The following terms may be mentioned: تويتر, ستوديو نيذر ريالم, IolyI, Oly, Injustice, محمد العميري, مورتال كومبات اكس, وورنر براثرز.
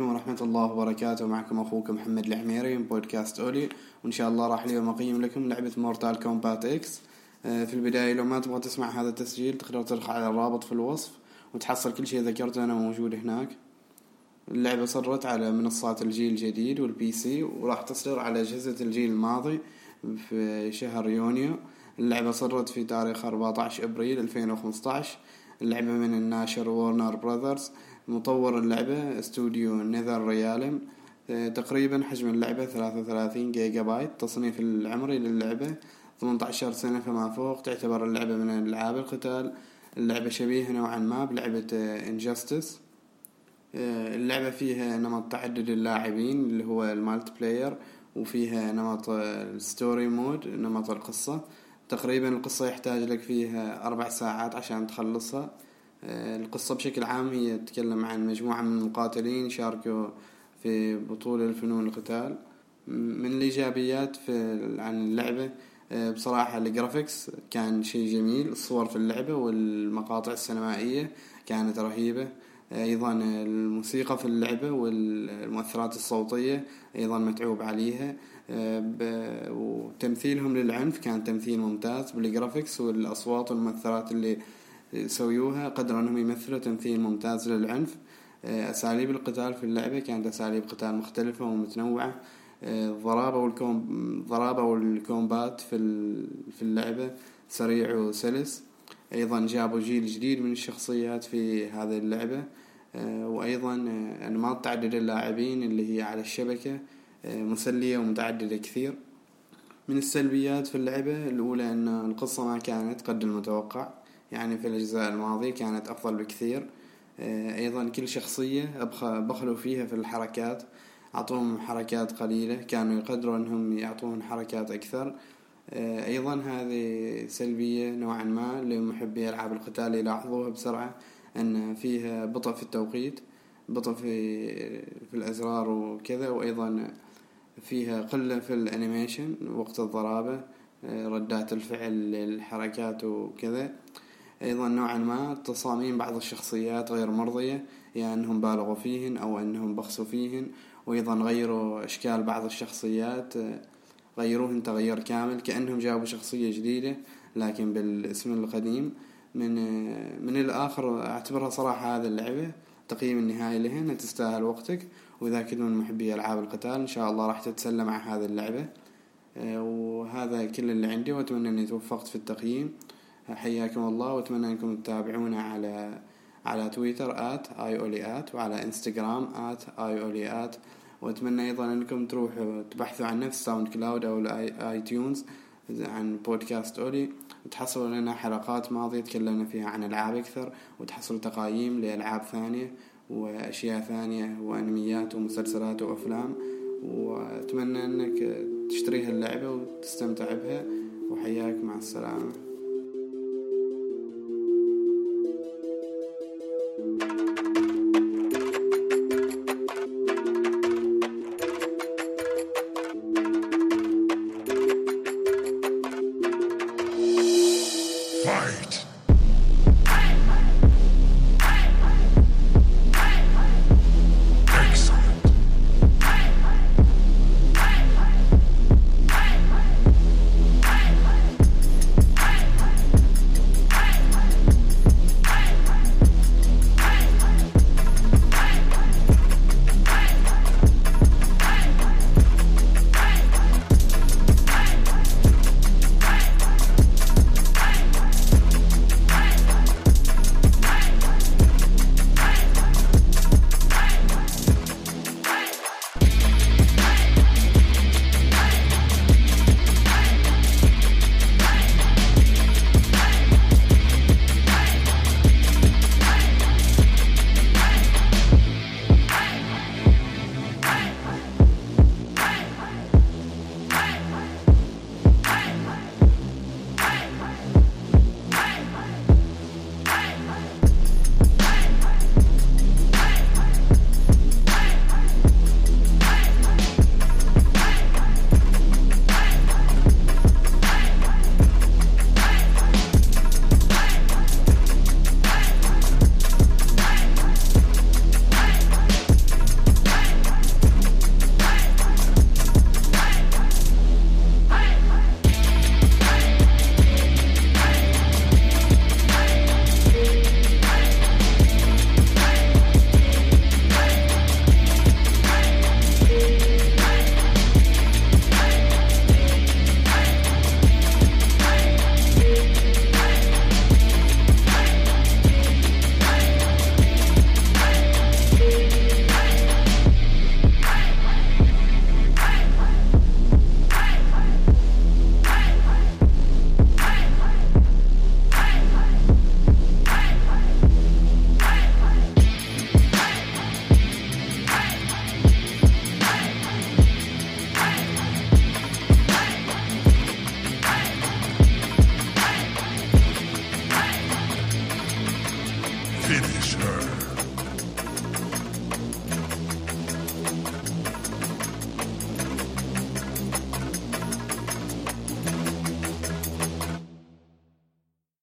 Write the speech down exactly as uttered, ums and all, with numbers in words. عليكم ورحمة الله وبركاته. معكم أخوكم محمد العميري من بودكاست أولي، وإن شاء الله راح اليوم أقيم لكم لعبة مورتال كومبات اكس. في البداية لو ما تبغى تسمع هذا التسجيل تقدر تلقى على الرابط في الوصف وتحصل كل شيء ذكرته أنا موجود هناك. اللعبة صدرت على منصات الجيل الجديد والبي سي، وراح تصدر على أجهزة الجيل الماضي في شهر يونيو. اللعبة صدرت في تاريخ أربعة عشر أبريل ألفين وخمسة عشر. اللعبة من الناشر وورنر براثرز، مطور اللعبة ستوديو نيذر ريالم. تقريبا حجم اللعبة ثلاثة وثلاثين جيجا بايت. تصنيف العمري للعبة ثمانية عشر سنة فما فوق. تعتبر اللعبة من ألعاب القتال. اللعبة شبيهة نوعا ما بلعبة Injustice. اللعبة فيها نمط تعدد اللاعبين اللي هو المالتي بلاير، وفيها نمط الستوري مود نمط القصة. تقريبا القصة يحتاج لك فيها أربع ساعات عشان تخلصها. القصة بشكل عام هي تتكلم عن مجموعة من المقاتلين شاركوا في بطولة الفنون القتال. من الإيجابيات في عن اللعبة بصراحة الجرافيكس كان شيء جميل، الصور في اللعبة والمقاطع السينمائية كانت رهيبة. أيضا الموسيقى في اللعبة والمؤثرات الصوتية أيضا متعوب عليها، وتمثيلهم للعنف كان تمثيل ممتاز بالجرافيكس والأصوات والمؤثرات اللي سويوها، قدر أنهم يمثلوا تمثيل ممتاز للعنف. أساليب القتال في اللعبة كانت أساليب قتال مختلفة ومتنوعة. الضرابة والكوم ضرابة والكومبات في في اللعبة سريع وسلس. أيضا جابوا جيل جديد من الشخصيات في هذه اللعبة، وأيضا أنماط تعدد اللاعبين اللي هي على الشبكة مسلية ومتعددة كثير. من السلبيات في اللعبة الأولى أن القصة ما كانت قد المتوقع، يعني في الأجزاء الماضية كانت أفضل بكثير. أيضا كل شخصية بخلوا فيها في الحركات، أعطوهم حركات قليلة، كانوا يقدروا أنهم يعطوهم حركات أكثر. أيضا هذه سلبية نوعا ما لمحبي ألعاب القتال يلاحظوها بسرعة، أن فيها بطء في التوقيت، بطء في في الأزرار وكذا، وأيضا فيها قلة في الأنيميشن وقت الضربة، ردات الفعل للحركات وكذا. أيضا نوعا ما تصاميم بعض الشخصيات غير مرضية، يعني أنهم بالغوا فيهن أو أنهم بخسوا فيهن. وأيضا غيروا أشكال بعض الشخصيات، غيروهن تغير كامل، كأنهم جابوا شخصية جديدة لكن بالاسم القديم. من من الآخر أعتبرها صراحة هذه اللعبة تقييم النهائي لهن تستاهل وقتك، وإذا كنت من محبي ألعاب القتال إن شاء الله راح تتسلى مع هذه اللعبة. وهذا كل اللي عندي، وأتمنى أني توفقت في التقييم. حياكم الله، وأتمنى أنكم تتابعونا على على تويتر آت آي أولي آت، وعلى إنستغرام آت آي أولي آت. وأتمنى أيضا أنكم تروحوا تبحثوا عن نفس ساوند كلاود أو الآي تيونز عن بودكاست أولي، وتحصلوا لنا حلقات ماضية تكلمنا فيها عن ألعاب أكثر، وتحصلوا تقايم لألعاب ثانية وأشياء ثانية وأنميات ومسلسلات وأفلام. وأتمنى أنك تشتري هاللعبة وتستمتع بها، وحياك، مع السلامة. Fight! her.